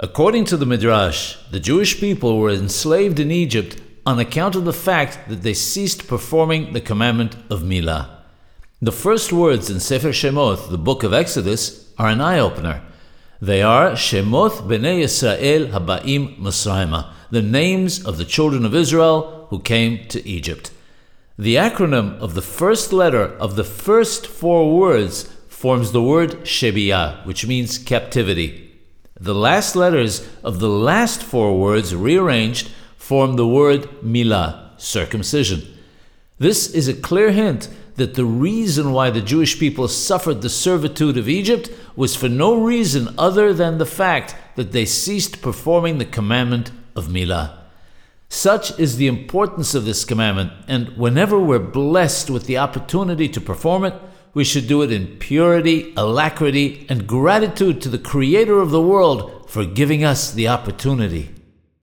According to the Midrash, the Jewish people were enslaved in Egypt on account of the fact that they ceased performing the commandment of Milah. The first words in Sefer Shemoth, the book of Exodus, are an eye-opener. They are Shemot bnei Yisrael habaim Mosraima, the names of the children of Israel who came to Egypt. The acronym of the first letter of the first four words forms the word Shebiya, which means captivity. The last letters of the last four words rearranged form the word Milah, circumcision. This is a clear hint that the reason why the Jewish people suffered the servitude of Egypt was for no reason other than the fact that they ceased performing the commandment of Milah. Such is the importance of this commandment, and whenever we're blessed with the opportunity to perform it, we should do it in purity, alacrity, and gratitude to the Creator of the world for giving us the opportunity.